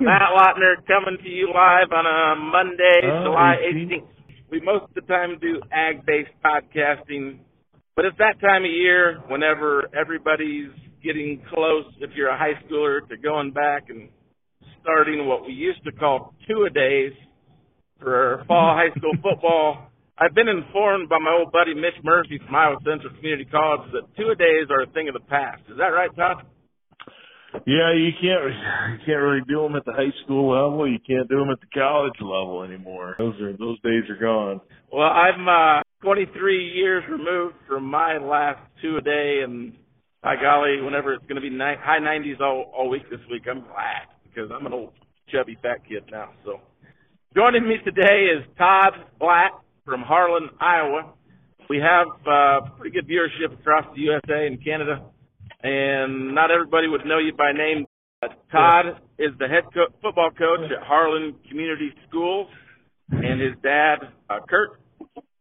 Matt Lautner coming to you live on a Monday, July 18th. We most of the time do ag-based podcasting, but it's that time of year whenever everybody's getting close, if you're a high schooler, to going back and starting what we used to call two-a-days for fall high school football. I've been informed by my old buddy Mitch Murphy from Iowa Central Community College that two-a-days are a thing of the past. Is that right, Todd? Yeah, you can't really do them at the high school level. You can't do them at the college level anymore. Those days are gone. Well, I'm 23 years removed from my last two-a-day, and by golly, whenever it's going to be high 90s all week this week, I'm glad because I'm an old chubby fat kid now. So, joining me today is Todd Bladt from Harlan, Iowa. We have pretty good viewership across the USA and Canada. And not everybody would know you by name. Todd is the head football coach at Harlan Community Schools, and his dad, Kurt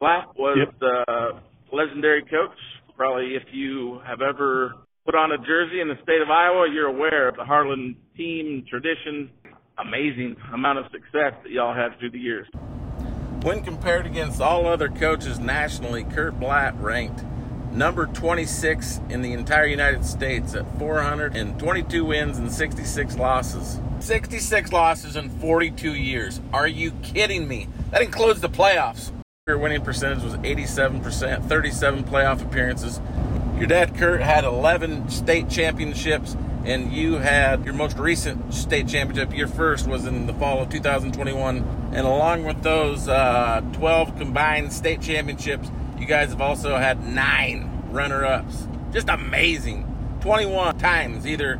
Bladt, was the legendary coach. Probably if you have ever put on a jersey in the state of Iowa, you're aware of the Harlan team tradition. Amazing amount of success that y'all had through the years. When compared against all other coaches nationally, Kurt Bladt ranked number 26 in the entire United States at 422 wins and 66 losses. 66 losses in 42 years. Are you kidding me? That includes the playoffs. Your winning percentage was 87%, 37 playoff appearances. Your dad, Kurt, had 11 state championships, and you had your most recent state championship. Your first was in the fall of 2021. And along with those 12 combined state championships, you guys have also had 9 runner-ups. Just amazing. 21 times either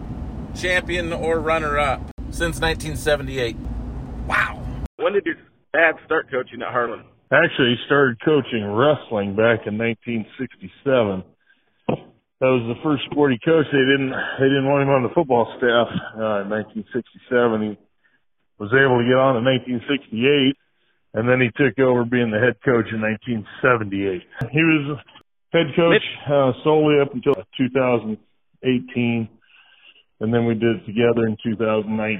champion or runner-up since 1978. Wow. When did your dad start coaching at Harlan? Actually, he started coaching wrestling back in 1967. That was the first sport he coached. They didn't want him on the football staff in 1967. He was able to get on in 1968. And then he took over being the head coach in 1978. He was head coach solely up until 2018, and then we did it together in 2019,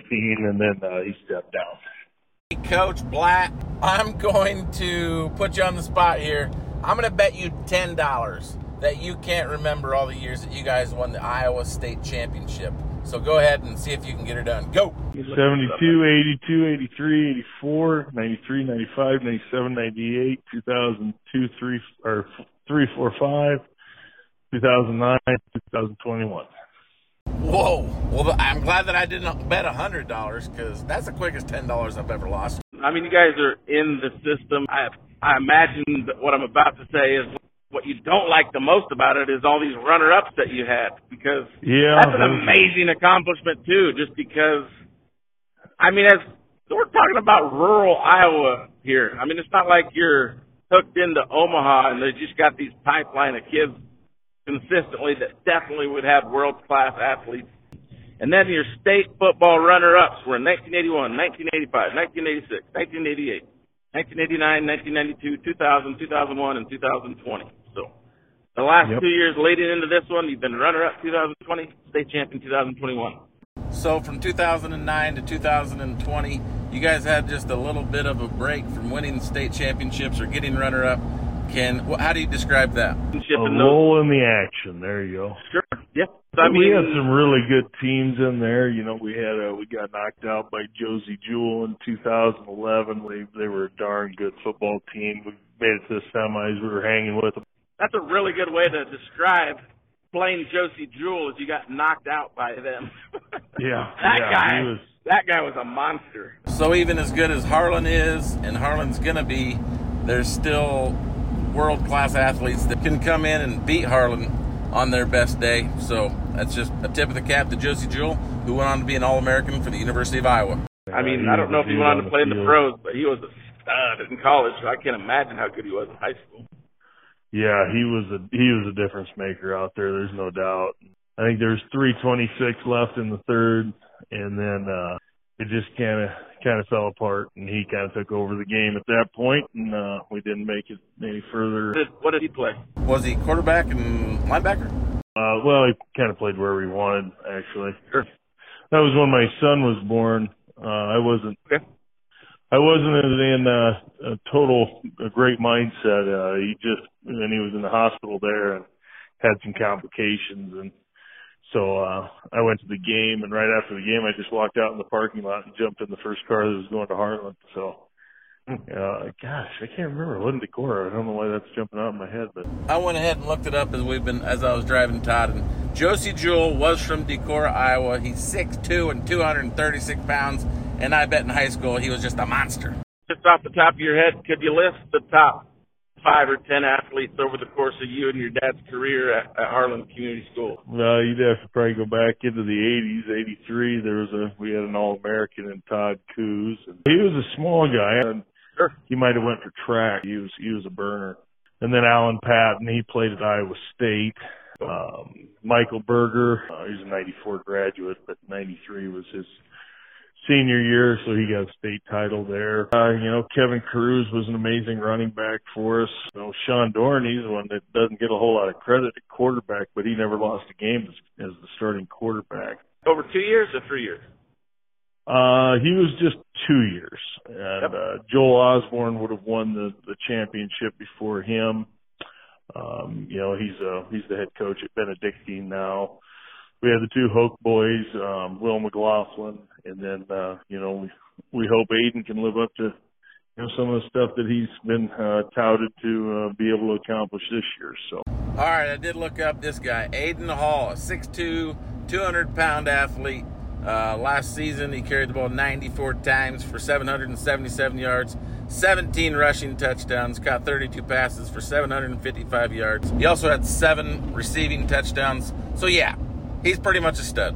and then he stepped down. Coach Bladt, I'm going to put you on the spot here. I'm going to bet you $10 that you can't remember all the years that you guys won the Iowa State Championship. So go ahead and see if you can get her done. Go! 72, 82, 83, 84, 93, 95, 97, 98, 2002, 3, 4, 5, 2009, 2021. Whoa. Well, I'm glad that I didn't bet $100 because that's the quickest $10 I've ever lost. I mean, you guys are in the system. I imagine that what I'm about to say is what you don't like the most about it is all these runner-ups that you had, because that's an amazing accomplishment, too, just because, I mean, as we're talking about rural Iowa here. I mean, it's not like you're hooked into Omaha and they just got these pipeline of kids consistently that definitely would have world-class athletes. And then your state football runner-ups were in 1981, 1985, 1986, 1988, 1989, 1992, 2000, 2001, and 2020. So the last 2 years leading into this one, you've been runner-up 2020, state champion 2021. So from 2009 to 2020, you guys had just a little bit of a break from winning state championships or getting runner-up. How do you describe that? A lull in the action. There you go. Sure. Yeah. So, I mean, we had some really good teams in there. You know, we got knocked out by Josey Jewell in 2011. They were a darn good football team. We made it to the semis. We were hanging with them. That's a really good way to describe playing Josey Jewell, as you got knocked out by them. Yeah. That guy was a monster. So even as good as Harlan is, and Harlan's going to be, there's still world-class athletes that can come in and beat Harlan on their best day. So that's just a tip of the cap to Josey Jewell, who went on to be an All-American for the University of Iowa. I mean, I don't know if he went on to play in the pros, but he was a stud in college, so I can't imagine how good he was in high school. Yeah, he was a difference maker out there, there's no doubt. I think there's 3:26 left in the third, and then it just kind of fell apart, and he kind of took over the game at that point, and we didn't make it any further. What did he play? Was he quarterback and linebacker? Well, he kind of played wherever he wanted, actually. That was when my son was born. I wasn't in a total a great mindset. He was in the hospital there and had some complications, and so I went to the game, and right after the game, I just walked out in the parking lot and jumped in the first car that was going to Harlan. So. Gosh, I can't remember. It wasn't Decorah. I don't know why that's jumping out in my head, but I went ahead and looked it up as I was driving Todd. And Josey Jewell was from Decorah, Iowa. He's 6'2" and 236 pounds. And I bet in high school he was just a monster. Just off the top of your head, could you list the top 5 or 10 athletes over the course of you and your dad's career at Harlan Community School? Well, you'd have to probably go back into the 80s, 83. We had an All-American in Todd Coos. He was a small guy. And he might have went for track. He was a burner. And then Alan Patton, he played at Iowa State. Michael Berger, he's a 94 graduate, but 93 was his senior year, so he got a state title there. Kevin Cruz was an amazing running back for us. Sean Dorn, he's the one that doesn't get a whole lot of credit at quarterback, but he never lost a game as the starting quarterback. Over 2 years or 3 years? He was just 2 years, and Joel Osborne would have won the championship before him. He's the head coach at Benedictine now. We had the two Hoke boys, Will McLaughlin, and then we hope Aiden can live up to some of the stuff that he's been touted to be able to accomplish this year. So, all right, I did look up this guy, Aiden Hall, 6'2", 200-pound athlete. Last season, he carried the ball 94 times for 777 yards, 17 rushing touchdowns, caught 32 passes for 755 yards. He also had 7 receiving touchdowns. So, yeah, he's pretty much a stud.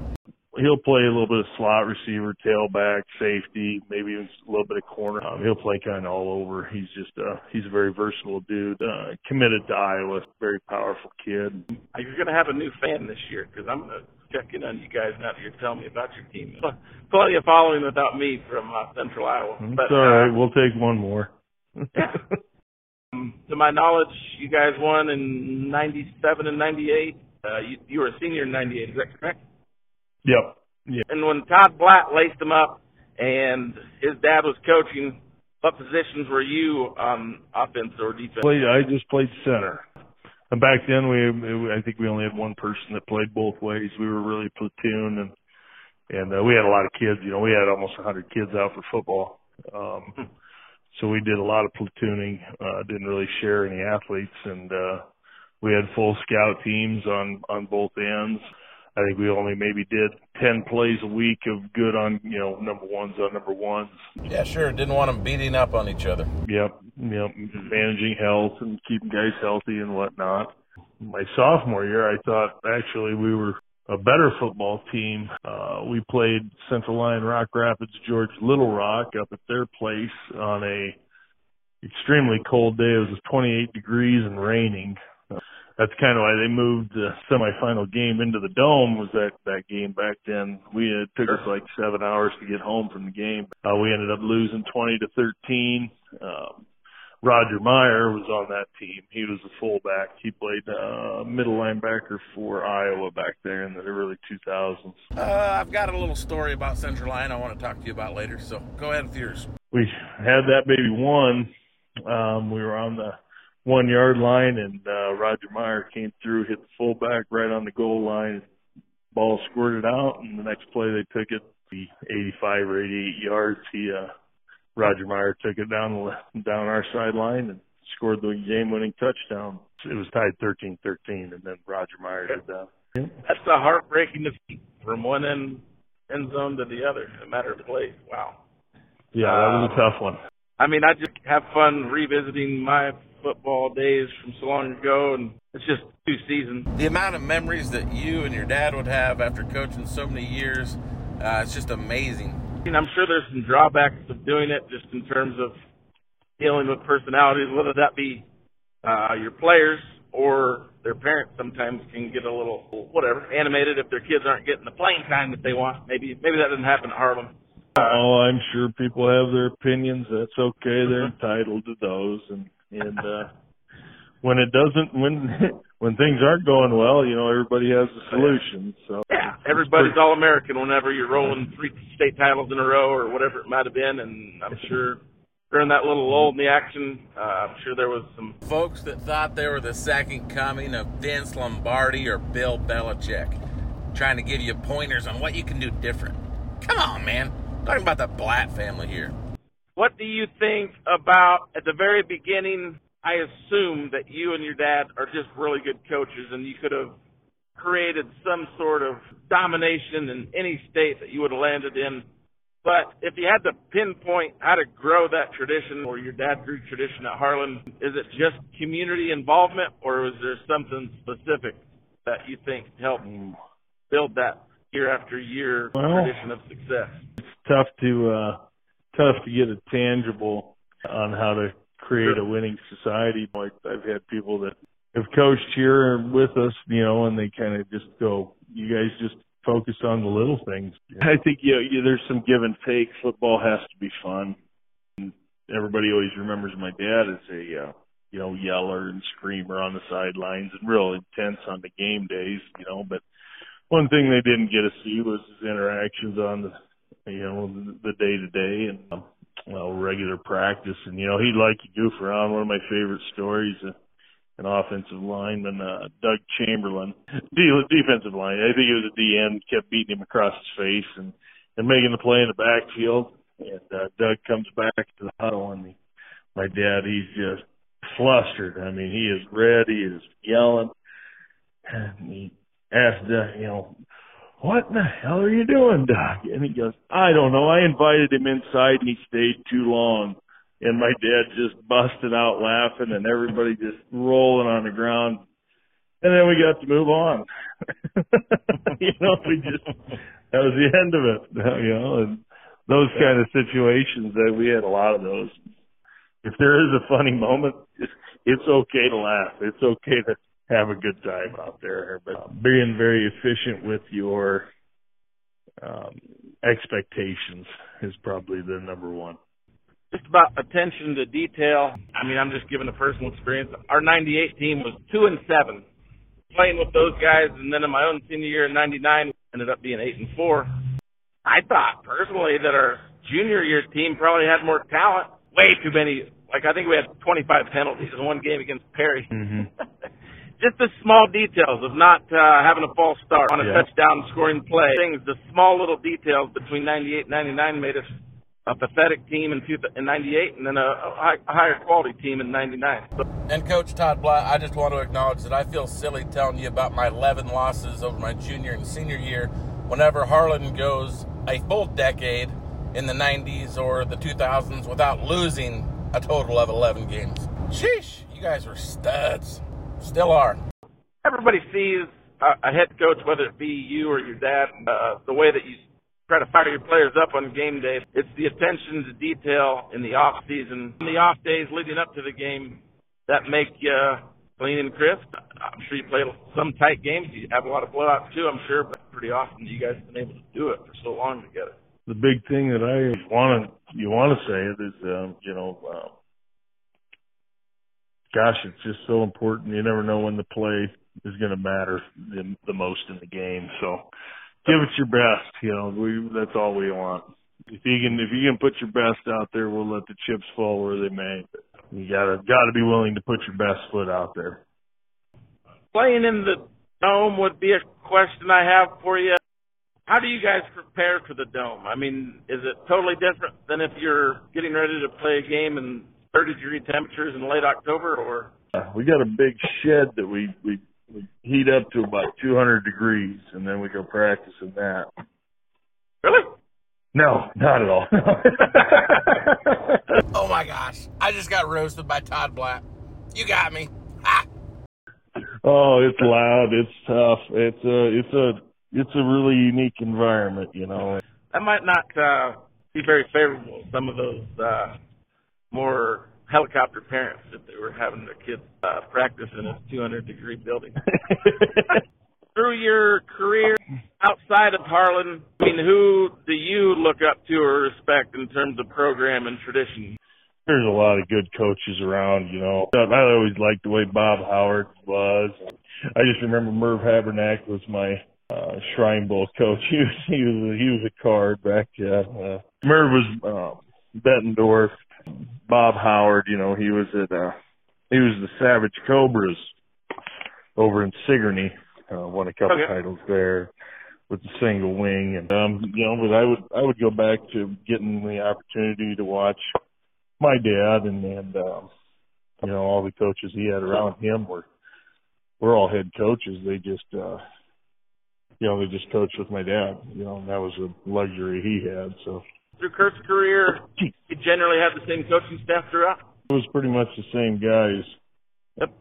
He'll play a little bit of slot receiver, tailback, safety, maybe even a little bit of corner. He'll play kind of all over. He's just he's a very versatile dude, committed to Iowa, very powerful kid. You're going to have a new fan this year because I'm going to check in on you guys now that you're telling me about your team. Plenty of following without me from Central Iowa. But, all right. We'll take one more. To my knowledge, you guys won in 97 and 98. You were a senior in 98, is that correct? Yep. Yeah. And when Todd Bladt laced him up and his dad was coaching, what positions were you on offense or defense? I just played center. And back then, I think we only had one person that played both ways. We were really platoon, and we had a lot of kids. We had almost 100 kids out for football. So we did a lot of platooning, didn't really share any athletes, and we had full scout teams on both ends. I think we only maybe did 10 plays a week of good on, number ones on number ones. Yeah, sure. Didn't want them beating up on each other. Yep. Managing health and keeping guys healthy and whatnot. My sophomore year, I thought actually we were a better football team. We played Central Lyon, Rock Rapids, George Little Rock up at their place on a extremely cold day. It was 28 degrees and raining. That's kind of why they moved the semifinal game into the dome. Was that game back then? It took us like 7 hours to get home from the game. We ended up losing 20-13. Roger Meyer was on that team. He was a fullback. He played middle linebacker for Iowa back there in the early 2000s. I've got a little story about Central Lyon I want to talk to you about later. So go ahead with yours. We had that baby won. We were on the 1 yard line, and Roger Meyer came through, hit the fullback right on the goal line. Ball squirted out, and the next play they took it, the 85 or 88 yards. Roger Meyer took it down our sideline and scored the game-winning touchdown. It was tied 13-13, and then Roger Meyer did that. That's a heartbreaking defeat from one end zone to the other, a matter of play. Wow. Yeah, that was a tough one. I just have fun revisiting my football days from so long ago, and it's just 2 seasons. The amount of memories that you and your dad would have after coaching so many years, it's just amazing. I'm sure there's some drawbacks of doing it just in terms of dealing with personalities, whether that be your players or their parents sometimes can get a little, animated if their kids aren't getting the playing time that they want. Maybe that doesn't happen at Harlan. I'm sure people have their opinions. That's okay. They're entitled to those. And when it doesn't, when when things aren't going well, you know, everybody has a solution. So yeah, everybody's All-American whenever you're rolling three state titles in a row or whatever it might have been, and I'm sure during that little lull in the action, I'm sure there was some folks that thought they were the second coming of Vince Lombardi or Bill Belichick, trying to give you pointers on what you can do different. Come on, man. I'm talking about the Bladt family here. What do you think about, at the very beginning, I assume that you and your dad are just really good coaches and you could have created some sort of domination in any state that you would have landed in. But if you had to pinpoint how to grow that tradition, or your dad grew tradition at Harlan, is it just community involvement, or is there something specific that you think helped build that year after year tradition of success? It's tough to get a tangible on how to create a winning society. Like, I've had people that have coached here with us, you know, and they kind of just go, you guys just focus on the little things. I think, you know, there's some give and take. Football has to be fun. And everybody always remembers my dad as a, you know, yeller and screamer on the sidelines and real intense on the game days, you know. But one thing they didn't get to see was his interactions on the, you know, the day-to-day and regular practice. And, you know, he'd like to goof around. One of my favorite stories, an offensive lineman, Doug Chamberlain, defensive line. I think it was a DN, kept beating him across his face and making the play in the backfield. And Doug comes back to the huddle, and my dad, he's just flustered. I mean, he is red. He is yelling. And he asked Doug, you know, what in the hell are you doing, Doc? And he goes, I don't know. I invited him inside, and he stayed too long. And my dad just busted out laughing, and everybody just rolling on the ground. And then we got to move on. You know, that was the end of it, you know. And those kind of situations, that we had a lot of those. If there is a funny moment, it's okay to laugh. It's okay to have a good time out there, but being very efficient with your expectations is probably the number one. Just about attention to detail. I mean, I'm just giving a personal experience. Our 98 team was 2-7, playing with those guys, and then in my own senior year in 99, ended up being 8-4. I thought personally that our junior year team probably had more talent. Way too many. Like, I think we had 25 penalties in one game against Perry. Mm-hmm. Just the small details of not having a false start on a touchdown scoring play. Things, the small little details between 98 and 99 made us a pathetic team in 98 and then a higher quality team in 99. And Coach Todd Bladt, I just want to acknowledge that I feel silly telling you about my 11 losses over my junior and senior year whenever Harlan goes a full decade in the 90s or the 2000s without losing a total of 11 games. Sheesh, you guys were studs. Still are. Everybody sees a head coach, whether it be you or your dad, the way that you try to fire your players up on game day. It's the attention to detail in the off season, in the off days leading up to the game, that make you clean and crisp. I'm sure you play some tight games. You have a lot of blowouts too, I'm sure, but pretty often you guys have been able to do it for so long together. The big thing that you want to say is, you know, gosh, it's just so important. You never know when the play is going to matter the most in the game. So, give it your best. You know, that's all we want. If you can put your best out there, we'll let the chips fall where they may. But you gotta be willing to put your best foot out there. Playing in the dome would be a question I have for you. How do you guys prepare for the dome? I mean, is it totally different than if you're getting ready to play a game and 30-degree temperatures in late October, or? We got a big shed that we heat up to about 200 degrees, and then we go practice in that. Really? No, not at all. Oh, my gosh. I just got roasted by Todd Bladt. You got me. Ah. Oh, it's loud. It's tough. It's a really unique environment, you know. That might not be very favorable, some of those more helicopter parents if they were having their kids practice in a 200-degree building. Through your career outside of Harlan, I mean, who do you look up to or respect in terms of program and tradition? There's a lot of good coaches around, you know. I always liked the way Bob Howard was. I just remember Merv Hubernack was my Shrine Bowl coach. He was a card back. Merv was Bettendorf, Bob Howard. You know, he was the Savage Cobras over in Sigourney. Won a couple titles there with the single wing, and you know, but I would go back to getting the opportunity to watch my dad, and you know, all the coaches he had around him were all head coaches. They just you know, they just coached with my dad. You know, and that was a luxury he had. So through Kurt's career, he generally had the same coaching staff throughout. It was pretty much the same guys. Yep.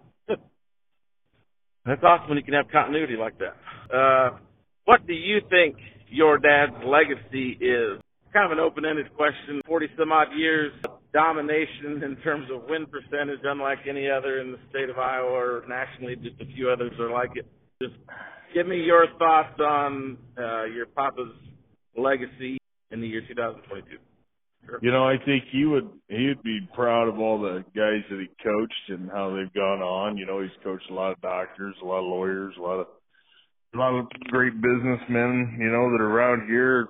That's awesome when you can have continuity like that. What do you think your dad's legacy is? Kind of an open-ended question. 40-some-odd years of domination in terms of win percentage, unlike any other in the state of Iowa or nationally, just a few others are like it. Just give me your thoughts on your papa's legacy in the year 2022. Sure. You know, I think he would be proud of all the guys that he coached and how they've gone on. You know, he's coached a lot of doctors, a lot of lawyers, a lot of great businessmen, you know, that are around here,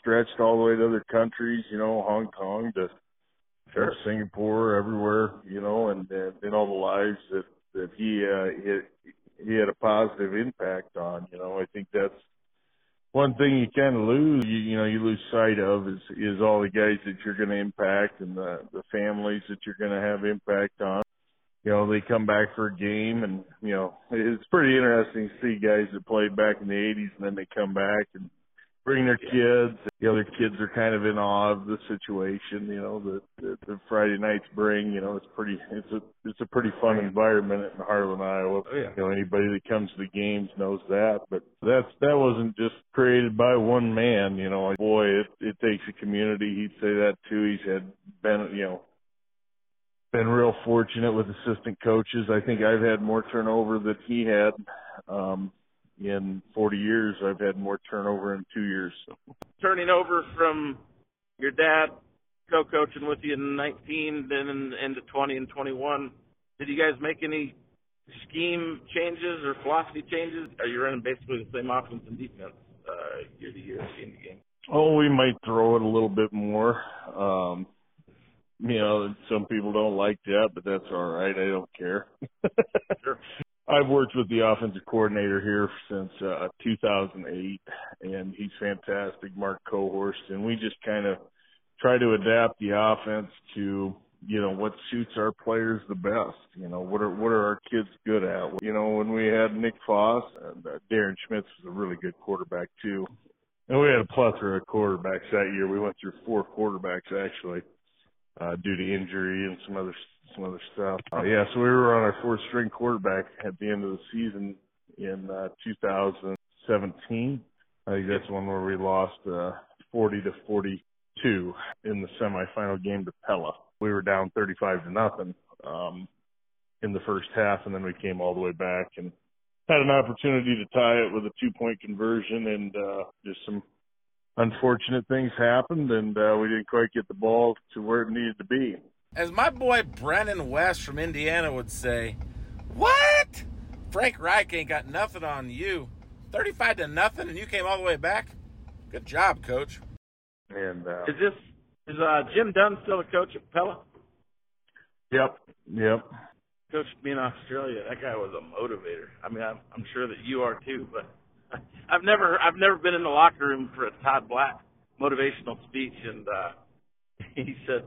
stretched all the way to other countries, you know, Hong Kong to sure. Singapore, everywhere, you know, and all the lives that he had a positive impact on. You know, I think that's one thing you kind of lose, you lose sight of is all the guys that you're going to impact and the families that you're going to have impact on. You know, they come back for a game, and, you know, it's pretty interesting to see guys that played back in the 80s, and then they come back and bring their kids. You know, their kids are kind of in awe of the situation, you know, that the Friday nights bring. You know, it's a pretty fun environment in Harlan, Iowa. Oh, yeah. You know, anybody that comes to the games knows that. But that wasn't just created by one man. You know, boy, it takes a community. He'd say that too. He's had been real fortunate with assistant coaches. I think I've had more turnover than he had. In 40 years, I've had more turnover in 2 years. Turning over from your dad co-coaching with you in 19, then into 20 and 21, did you guys make any scheme changes or philosophy changes? Are you running basically the same offense and defense year to year, game to game? Oh, we might throw it a little bit more. You know, some people don't like that, but that's all right. I don't care. Sure. I've worked with the offensive coordinator here since 2008, and he's fantastic, Mark Cohorst, and we just kind of try to adapt the offense to, you know, what suits our players the best. You know, what are our kids good at? You know, when we had Nick Foss, and Darren Schmitz was a really good quarterback too, and we had a plethora of quarterbacks that year. We went through 4 quarterbacks actually due to injury and some other stuff. Yeah, so we were on our 4th-string quarterback at the end of the season in 2017. I think that's one where we lost 40-42 in the semifinal game to Pella. We were down 35-0 in the first half, and then we came all the way back and had an opportunity to tie it with a 2-point conversion, and just some unfortunate things happened, and we didn't quite get the ball to where it needed to be. As my boy Brennan West from Indiana would say, what? Frank Reich ain't got nothing on you. 35-0, and you came all the way back? Good job, Coach. And is Jim Dunn still a coach at Pella? Yep. Coached me in Australia. That guy was a motivator. I mean, I'm sure that you are too, but I've never been in the locker room for a Todd Bladt motivational speech, and he said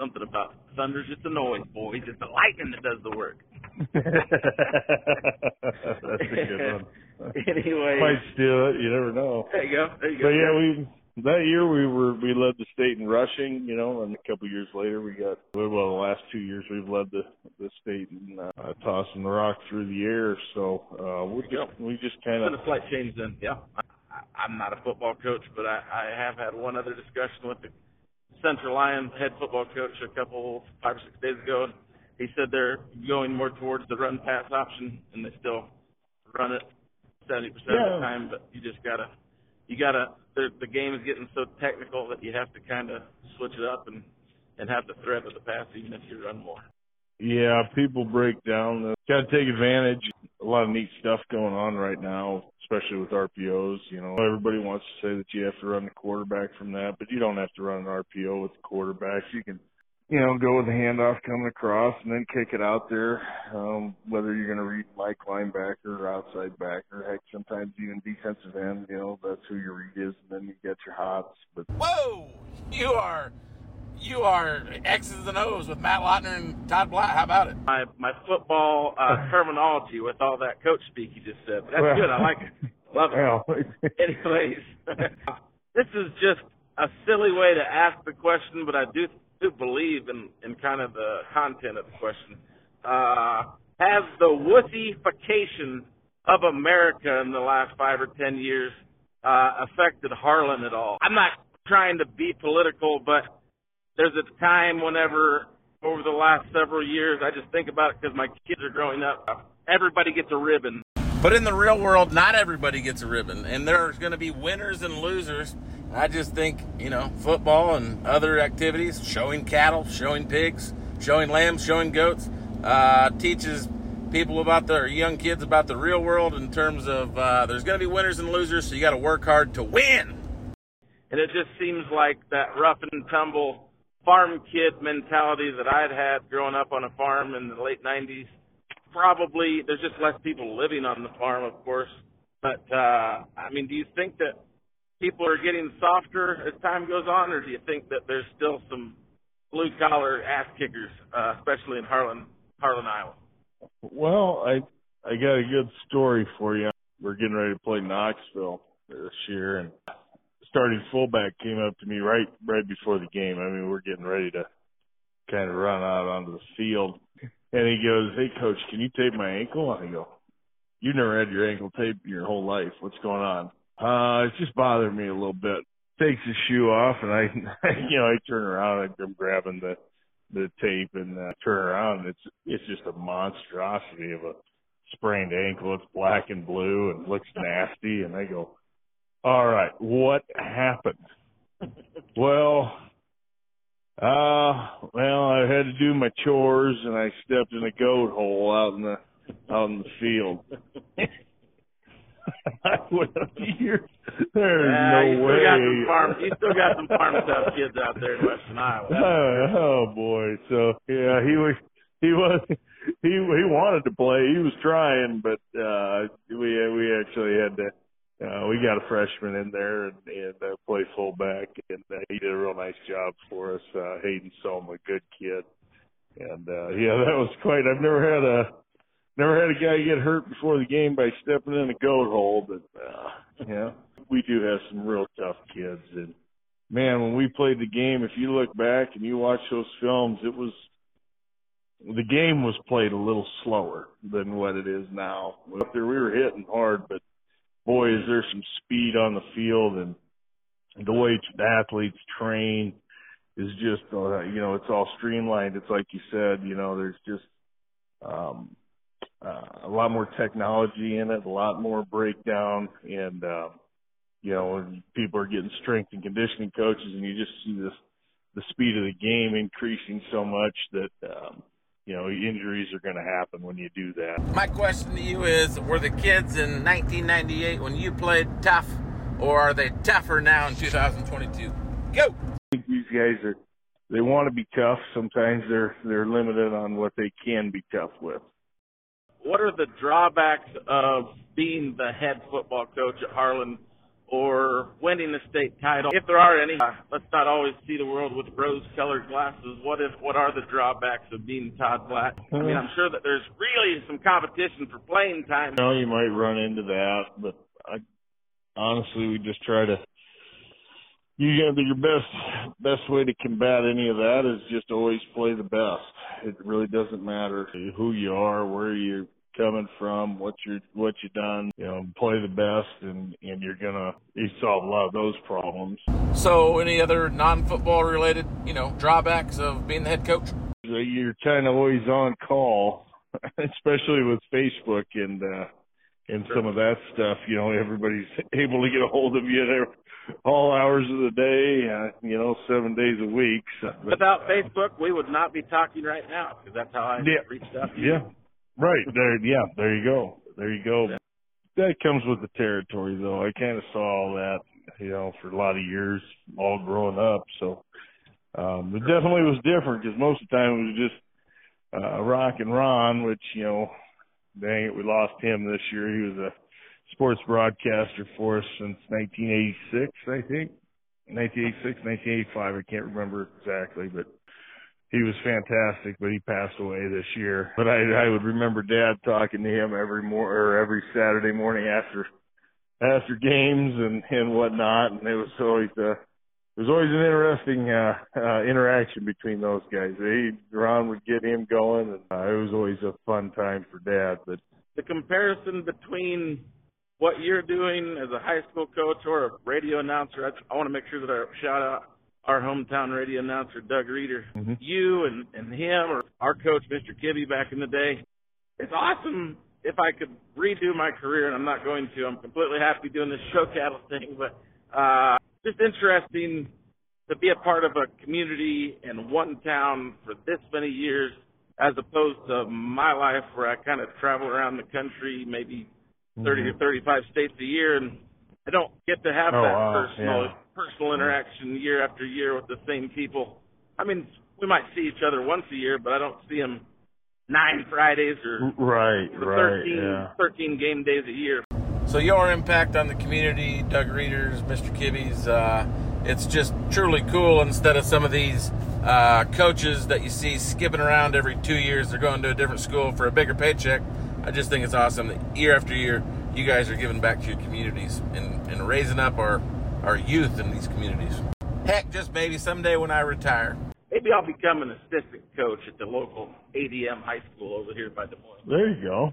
something about thunder's just a noise, boys. It's the lightning that does the work. That's a good one. Anyway, might steal it. You never know. There you go. But yeah, that year we led the state in rushing. You know, and a couple years later the last 2 years we've led the state in tossing the rock through the air. So we just kind of a slight change then. Yeah, I'm not a football coach, but I have had one other discussion with the Central Lyon head football coach a 5 or 6 days ago, and he said they're going more towards the run-pass option, and they still run it 70% of the time. But you gotta. The game is getting so technical that you have to kind of switch it up and have the threat of the pass, even if you run more. Yeah, people break down. Got to take advantage. A lot of neat stuff going on right now, especially with RPOs. You know, everybody wants to say that you have to run the quarterback from that, but you don't have to run an RPO with the quarterback. You can, you know, go with the handoff coming across and then kick it out there, whether you're going to read Mike linebacker or outside backer, heck, sometimes even defensive end, you know, that's who your read is, and then you get your hops. But whoa! You are X's and O's with Matt Lautner and Todd Bladt. How about it? My football terminology with all that coach speak you just said. But that's good. I like it. Love it. Anyways, this is just a silly way to ask the question, but I do believe in kind of the content of the question. Has the wussification of America in the last 5 or 10 years affected Harlan at all? I'm not trying to be political, but there's a time whenever, over the last several years, I just think about it because my kids are growing up. Everybody gets a ribbon. But in the real world, not everybody gets a ribbon. And there's going to be winners and losers. I just think, you know, football and other activities, showing cattle, showing pigs, showing lambs, showing goats, teaches people about their young kids about the real world in terms of there's going to be winners and losers, so you got to work hard to win. And it just seems like that rough and tumble farm kid mentality that I'd had growing up on a farm in the late 90s, probably there's just less people living on the farm, of course. But, I mean, do you think that people are getting softer as time goes on, or do you think that there's still some blue-collar ass-kickers, especially in Harlan, Iowa? Well, I got a good story for you. We're getting ready to play Knoxville this year, and starting fullback came up to me right before the game. I mean, we're getting ready to kind of run out onto the field. And he goes, "Hey, Coach, can you tape my ankle?" And I go, "You've never had your ankle taped your whole life. What's going on?" It's just bothering me a little bit. Takes his shoe off, and I turn around. I'm grabbing the tape and turn around. It's just a monstrosity of a sprained ankle. It's black and blue and looks nasty. And I go, "All right, what happened?" well, I had to do my chores, and I stepped in a goat hole out in the field. I went up here. There's no way. You still got some farm stuff kids out there in Western Iowa. Oh boy! So yeah, he wanted to play. He was trying, but we actually had to. We got a freshman in there and play fullback, and he did a real nice job for us. Hayden Soma, good kid, and that was quite. I've never had a guy get hurt before the game by stepping in a goat hole, but we do have some real tough kids. And man, when we played the game, if you look back and you watch those films, the game was played a little slower than what it is now. We were hitting hard, but boy, is there some speed on the field, and the way athletes train is just, it's all streamlined. It's like you said, you know, there's just a lot more technology in it, a lot more breakdown, and, people are getting strength and conditioning coaches, and you just see the speed of the game increasing so much that, injuries are going to happen when you do that. My question to you is, were the kids in 1998 when you played tough, or are they tougher now in 2022? Go! I think these guys they want to be tough. Sometimes they're limited on what they can be tough with. What are the drawbacks of being the head football coach at Harlan or winning the state title? If there are any, let's not always see the world with rose-colored glasses. What are the drawbacks of being Todd Bladt? I mean, I'm sure that there's really some competition for playing time. You know, you might run into that, but honestly, we just try to. You got to be your best way to combat any of that is just always play the best. It really doesn't matter who you are, where you're coming from, what you done, play the best, and you're gonna solve a lot of those problems. So any other non-football related, drawbacks of being the head coach? You're kind of always on call, especially with Facebook and and some of that stuff. You know, everybody's able to get a hold of you there all hours of the day, you know, 7 days a week. So, without Facebook, we would not be talking right now, because that's how I reached out to you. Yeah, right. There you go. There you go. Yeah. That comes with the territory, though. I kind of saw all that, you know, for a lot of years, all growing up. So it definitely was different, because most of the time it was just Rock and Ron, which, you know, dang it, we lost him this year. He was a sports broadcaster for us since 1986, I think. 1986, 1985, I can't remember exactly, but he was fantastic, but he passed away this year. But I would remember Dad talking to him every Saturday morning after games and whatnot, and it was always an interesting interaction between those guys. Ron would get him going, and it was always a fun time for Dad. But the comparison between what you're doing as a high school coach or a radio announcer, I want to make sure that I shout out our hometown radio announcer, Doug Reeder. Mm-hmm. You and him, or our coach, Mr. Kibbe, back in the day. It's awesome. If I could redo my career, and I'm not going to, I'm completely happy doing this show cattle thing, but just interesting to be a part of a community and one town for this many years, as opposed to my life where I kind of travel around the country, maybe 30 mm-hmm. or 35 states a year, and I don't get to have personal interaction year after year with the same people. I mean, we might see each other once a year, but I don't see them 9 Fridays or 13 game days a year. So your impact on the community, Doug Reeder's, Mr. Kibbe's, it's just truly cool. Instead of some of these coaches that you see skipping around every 2 years, they're going to a different school for a bigger paycheck. I just think it's awesome that year after year you guys are giving back to your communities and raising up our youth in these communities. Heck, just maybe someday when I retire. Maybe I'll become an assistant coach at the local ADM high school over here by Des Moines. There you go.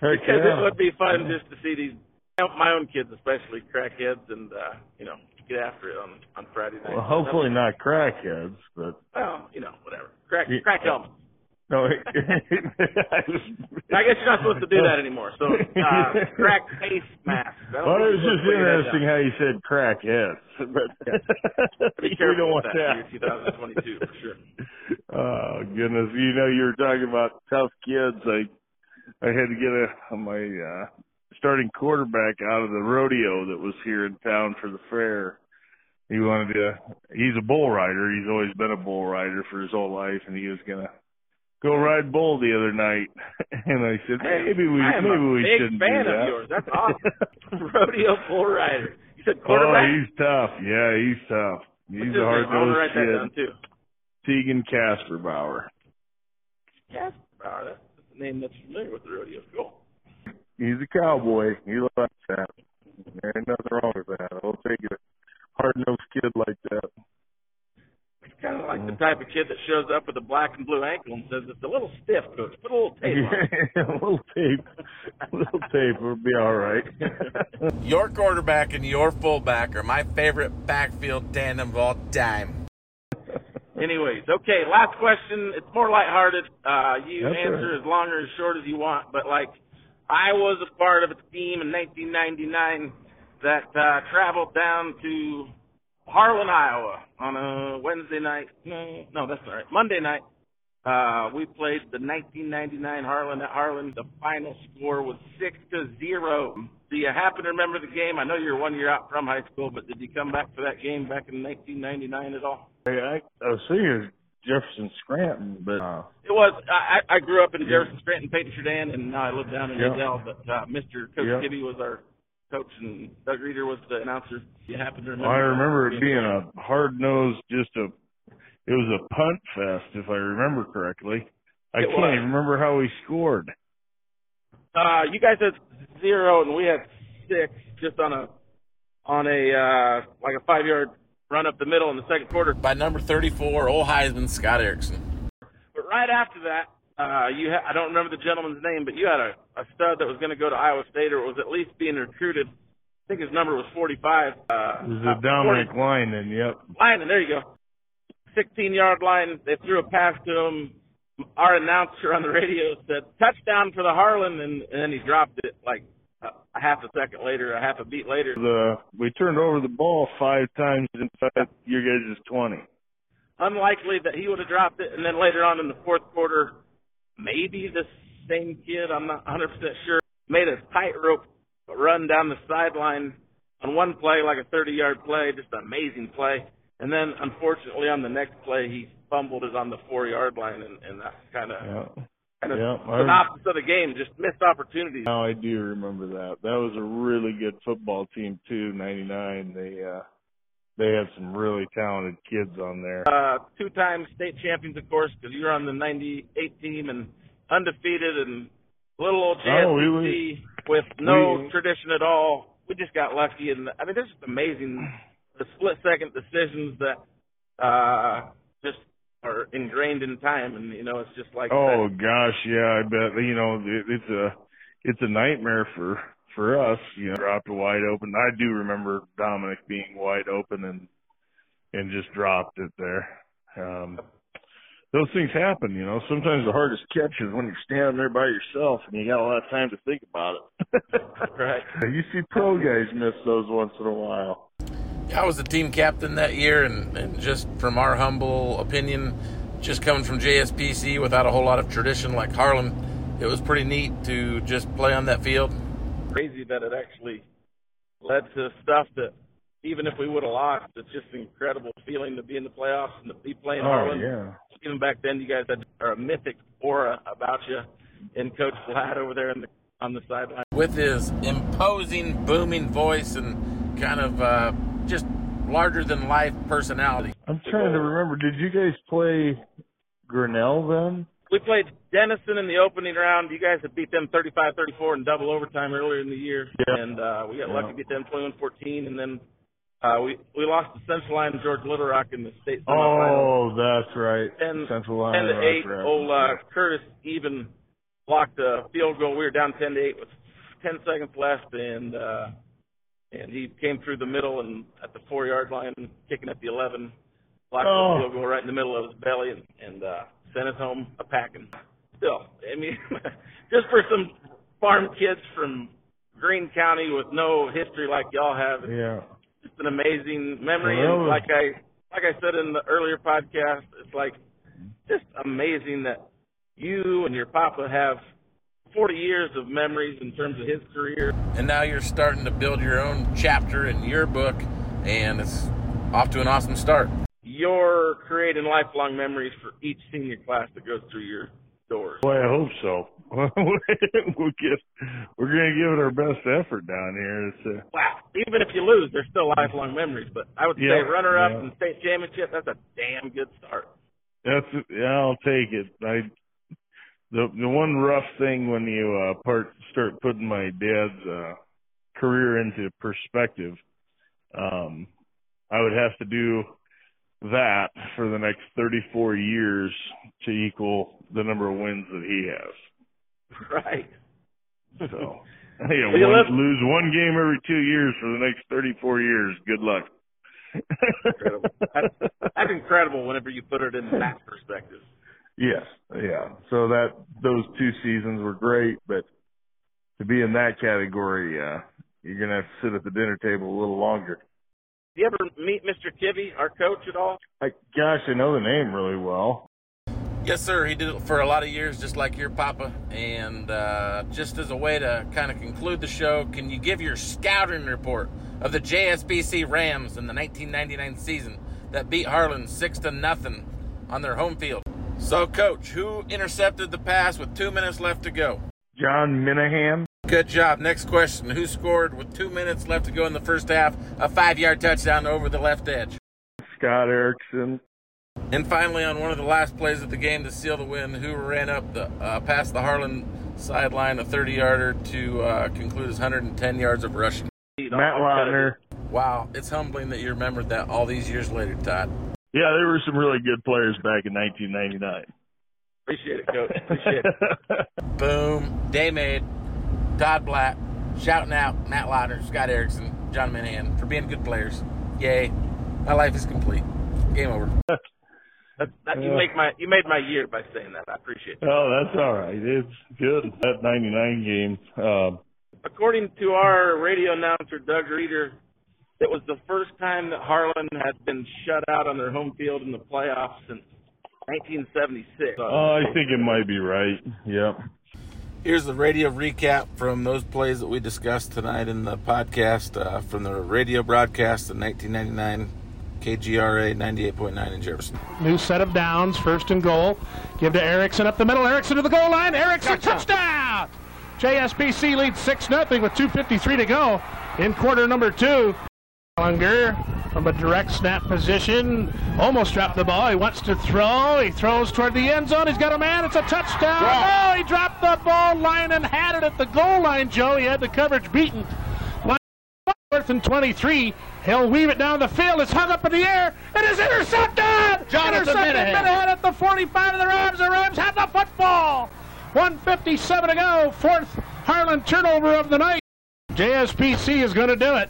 Because it would be fun just to see these, my own kids especially, crackheads, and, you know, get after it on Friday night. Well, hopefully not crackheads, but... Well, you know, whatever. Crack helmets. No, I guess you're not supposed to do that anymore. So, crack face masks. Well, it was just interesting how you said crackheads. Be careful, we don't want that. 2022 for sure. Oh goodness! You know, you were talking about tough kids. I had to get my starting quarterback out of the rodeo that was here in town for the fair. He wanted to. He's a bull rider. He's always been a bull rider for his whole life, and he was gonna go ride bull the other night, and I said, maybe we shouldn't do that. I'm a big fan of yours. That's awesome. Rodeo bull rider. You said quarterback? Oh, he's tough. Yeah, he's tough. He's a hard-nosed kid. I want to write that down, too. Tegan Casperbauer. Casperbauer, that's the name that's familiar with the rodeo. Cool. He's a cowboy. He likes that. There ain't nothing wrong with that. I'll take a hard-nosed kid like that. It's kind of like the type of kid that shows up with a black and blue ankle and says, it's a little stiff, coach. Put a little tape on. A little tape. A little tape will be all right. Your quarterback and your fullback are my favorite backfield tandem of all time. Anyways, okay, last question. It's more lighthearted. You answer as long or as short as you want, but, like, I was a part of a team in 1999 that traveled down to – Harlan, Iowa, on a Wednesday night. No, that's all right. Monday night, we played the 1999 Harlan at Harlan. The final score was 6-0. Do you happen to remember the game? I know you're 1 year out from high school, but did you come back for that game back in 1999 at all? I was thinking Jefferson Scranton, but it was. I grew up in Jefferson Scranton, Peyton Jordan, and now I live down in Adel. But Mr. Coach Kibbe was our coach, and Doug Reeder was the announcer. You happen to remember? I remember it being a hard-nosed, it was a punt fest, if I remember correctly. I can't even remember how we scored. You guys had 0, and we had 6, just on a like a 5-yard run up the middle in the second quarter. By number 34, old Heisman Scott Erickson. But right after that, I don't remember the gentleman's name, but you had a stud that was going to go to Iowa State, or was at least being recruited. I think his number was 45. It was Dominic Leinen, Leinen, there you go. 16-yard line. They threw a pass to him. our announcer on the radio said, touchdown for the Harlan, and then he dropped it like a half a second later, a half a beat later. We turned over the ball 5 times inside your guys' 20. Unlikely that he would have dropped it, and then later on in the fourth quarter, maybe the same kid, I'm not 100% sure, made a tightrope run down the sideline on one play, like a 30-yard play, just an amazing play. And then, unfortunately, on the next play, he fumbled it on the 4-yard line, and that's kind of synopsis of the game, just missed opportunities. Now I do remember that. That was a really good football team, too, 99. They had some really talented kids on there. Two-time state champions, of course, because you were on the 98 team and undefeated and little old JSC with no tradition at all. We just got lucky. And I mean, this is amazing. The split-second decisions that just are ingrained in time, and, you know, it's just like gosh, yeah, I bet. You know, it's a nightmare for us, you know, dropped wide open. I do remember Dominic being wide open and just dropped it there. Those things happen, you know. Sometimes the hardest catch is when you're standing there by yourself and you got a lot of time to think about it. Right. You see pro guys miss those once in a while. I was the team captain that year, and just from our humble opinion, just coming from JSPC without a whole lot of tradition like Harlan, it was pretty neat to just play on that field. Crazy that it actually led to stuff that even if we would have lost, it's just an incredible feeling to be in the playoffs and to be playing Harlan. Yeah. Even back then, you guys had a mythic aura about you and Coach Bladt over there on the sideline. With his imposing, booming voice and kind of just larger-than-life personality. I'm trying to remember. Did you guys play Grinnell then? We played Denison in the opening round. You guys had beat them 35-34 in double overtime earlier in the year. Yeah. And we got lucky to beat them 21-14. And then we lost to Central Lyon and George Little Rock in the state semifinal. Oh, that's right. Central Lyon. 10-8. Old Curtis even blocked a field goal. We were down 10-8 with 10 seconds left. And he came through the middle and at the 4-yard line, kicking at the 11, blocked the field goal right in the middle of his belly and sent us home a packing. Still, I mean, just for some farm kids from Greene County with no history like y'all have, it's just an amazing memory. And like I said in the earlier podcast, it's like just amazing that you and your papa have 40 years of memories in terms of his career. And now you're starting to build your own chapter in your book, and it's off to an awesome start. You're creating lifelong memories for each senior class that goes through your doors. Well, I hope so. We're going to give it our best effort down here. Wow. Even if you lose, there's still lifelong memories. But I would say runner-up and state championship, that's a damn good start. I'll take it. The one rough thing when you start putting my dad's career into perspective, I would have to do that for the next 34 years to equal the number of wins that he has. Right. So, lose one game every 2 years for the next 34 years. Good luck. Incredible. That's incredible whenever you put it in that perspective. Yes, so those 2 seasons were great, but to be in that category, you're going to have to sit at the dinner table a little longer. Did you ever meet Mr. Kibbe, our coach, at all? I know the name really well. Yes, sir. He did it for a lot of years, just like your papa. And just as a way to kind of conclude the show, can you give your scouting report of the JSBC Rams in the 1999 season that beat Harlan 6-0 on their home field? So, Coach, who intercepted the pass with 2 minutes left to go? John Minahan. Good job. Next question. Who scored with 2 minutes left to go in the first half, a 5-yard touchdown over the left edge? Scott Erickson. And finally, on one of the last plays of the game to seal the win, who ran up past the Harlan sideline, a 30-yarder to conclude his 110 yards of rushing? Matt Lautner. Wow, it's humbling that you remembered that all these years later, Todd. Yeah, there were some really good players back in 1999. Appreciate it, Coach. Appreciate it. Boom. Day made. Todd Bladt. Shouting out Matt Lautner, Scott Erickson, John Minahan for being good players. Yay. My life is complete. Game over. That you made my year by saying that. I appreciate it. Oh, that's all right. It's good. That 99 game. According to our radio announcer, Doug Reeder, it was the first time that Harlan had been shut out on their home field in the playoffs since 1976. Oh, I think it might be right. Yep. Here's the radio recap from those plays that we discussed tonight in the podcast from the radio broadcast in 1999. KGRA 98.9 in Jefferson. New set of downs, first and goal. Give to Erickson up the middle. Erickson to the goal line. Erickson, touchdown! JSBC leads 6-0 with 2:53 to go in quarter number two. Longer from a direct snap position. Almost dropped the ball. He wants to throw. He throws toward the end zone. He's got a man. It's a touchdown. Wow. Oh, he dropped the ball. Leinen had it at the goal line, Joe. He had the coverage beaten. And 23, he'll weave it down the field. It's hung up in the air. It is intercepted. Jonathan Minahan at the 45 of the Rams. The Rams have the football. 1:57 to go. Fourth Harlan turnover of the night. JSPC is going to do it.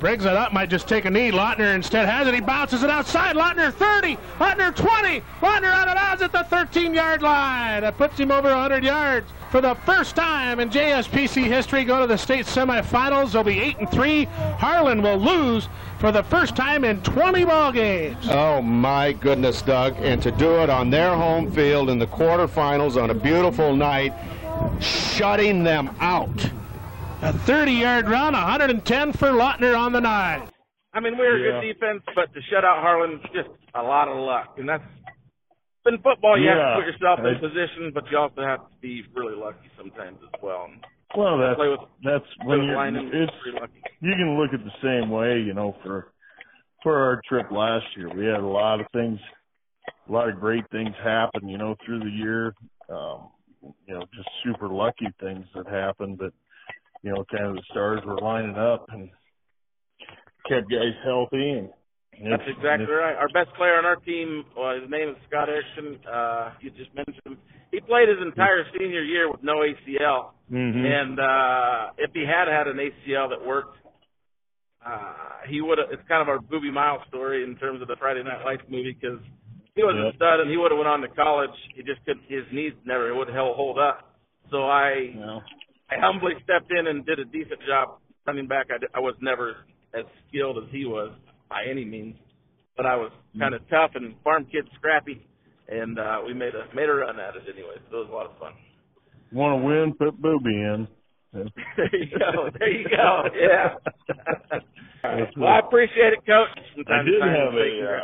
Briggs, I thought, might just take a knee. Lautner instead has it. He bounces it outside. Lautner 30. Lautner 20. Lautner out of bounds at the 13-yard line. That puts him over 100 yards. For the first time in JSPC history, go to the state semifinals. They'll be 8-3. Harlan will lose for the first time in 20 ball games. Oh, my goodness, Doug. And to do it on their home field in the quarterfinals on a beautiful night, shutting them out. A 30-yard run, 110 for Lautner on the night. I mean, we're a good defense, but to shut out Harlan, just a lot of luck. And that's, in football, you have to put yourself in position, but you also have to be really lucky sometimes as well. Well, you can look at the same way, you know, for our trip last year. We had a lot of great things happen, you know, through the year, you know, just super lucky things that happened that, you know, kind of the stars were lining up and kept guys healthy. And that's exactly right. Our best player on our team, his name is Scott Erickson. You just mentioned him. He played his entire senior year with no ACL. Mm-hmm. And if he had an ACL that worked, he would have. It's kind of our Booby Miles story in terms of the Friday Night Lights movie, because he was a stud and he would have went on to college. He just couldn't. His knees never would hold up. So I humbly stepped in and did a decent job running back. I was never as skilled as he was by any means, but I was kind of tough and farm kid scrappy, and we made a run at it anyway. So it was a lot of fun. Want to win? Put Booby in. There you go. Yeah. Well, I appreciate it, Coach. I did have a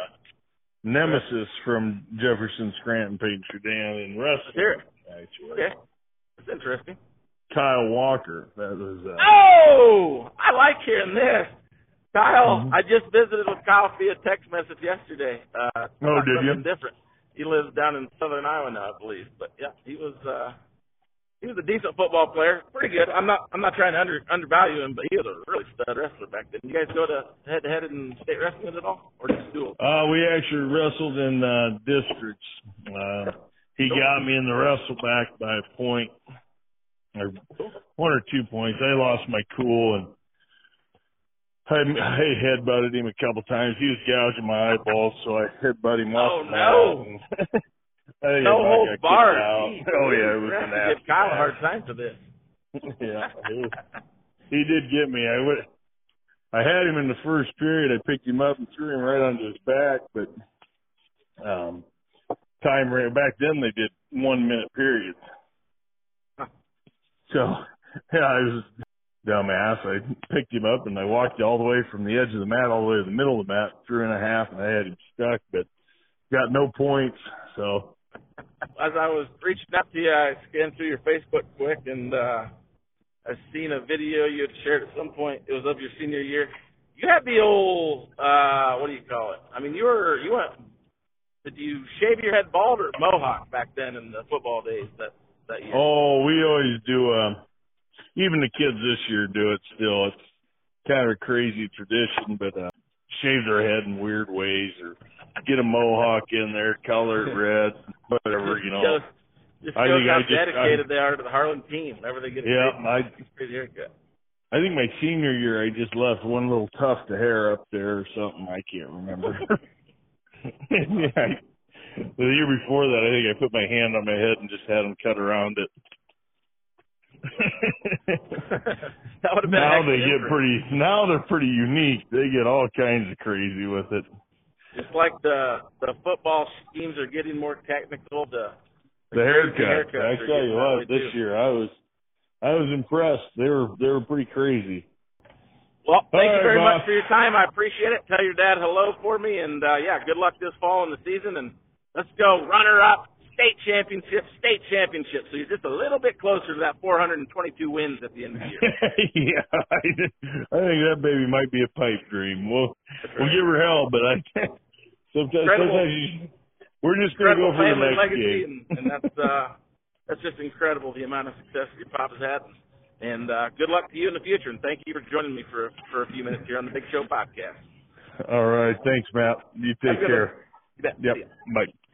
nemesis from Jefferson Scranton, Peyton Trudan, in wrestling. Actually. Okay. That's interesting. Kyle Walker. That was. Oh, I like hearing this. Kyle, I just visited with Kyle via text message yesterday. Oh, did you? Different. He lives down in southern Iowa now, I believe. But yeah, he was a decent football player, pretty good. I'm not trying to undervalue him, but he was a really stud wrestler back then. You guys go to head-to-head in state wrestling at all, or just duels? We actually wrestled in districts. He got me in the wrestle back by a point. Or 1 or 2 points. I lost my cool, and I headbutted him a couple times. He was gouging my eyeballs, so I headbutted him off. Oh, no. No holds barred. Oh, yeah, it was an ass. You give Kyle a hard time for this. Yeah. He did get me. I had him in the first period. I picked him up and threw him right onto his back, but time ran. Back then they did 1-minute periods. So, yeah, I was a dumbass. I picked him up, and I walked all the way from the edge of the mat all the way to the middle of the mat, 3.5, and I had him stuck, but got no points. So, as I was reaching out to you, I scanned through your Facebook quick, and I've seen a video you had shared at some point. It was of your senior year. You had the old, what do you call it? I mean, did you shave your head bald or mohawk back then in the football days that year? Oh, we always do. Even the kids this year do it still. It's kind of a crazy tradition, but shave their head in weird ways or get a mohawk in there, color it red, whatever, you know. Just I think how dedicated they are to the Harlan team whenever they get a crazy haircut. I think my senior year I just left one little tuft of hair up there or something. I can't remember. Yeah, The year before that, I think I put my hand on my head and just had him cut around it. That would have been now they different. Get pretty. Now they're pretty unique. They get all kinds of crazy with it. It's like the football schemes are getting more technical. The haircuts. I tell you what, this year I was impressed. They were pretty crazy. Well, thank you very much for your time. I appreciate it. Tell your dad hello for me, and good luck this fall in the season. And let's go runner-up, state championship. So you're just a little bit closer to that 422 wins at the end of the year. Yeah, I think that baby might be a pipe dream. We'll give her hell, but sometimes we're just going to go for the next game. And that's just incredible, the amount of success your papa's had. And good luck to you in the future, and thank you for joining me for a few minutes here on the Big Show podcast. All right. Thanks, Matt. You take care. Yep. Bye.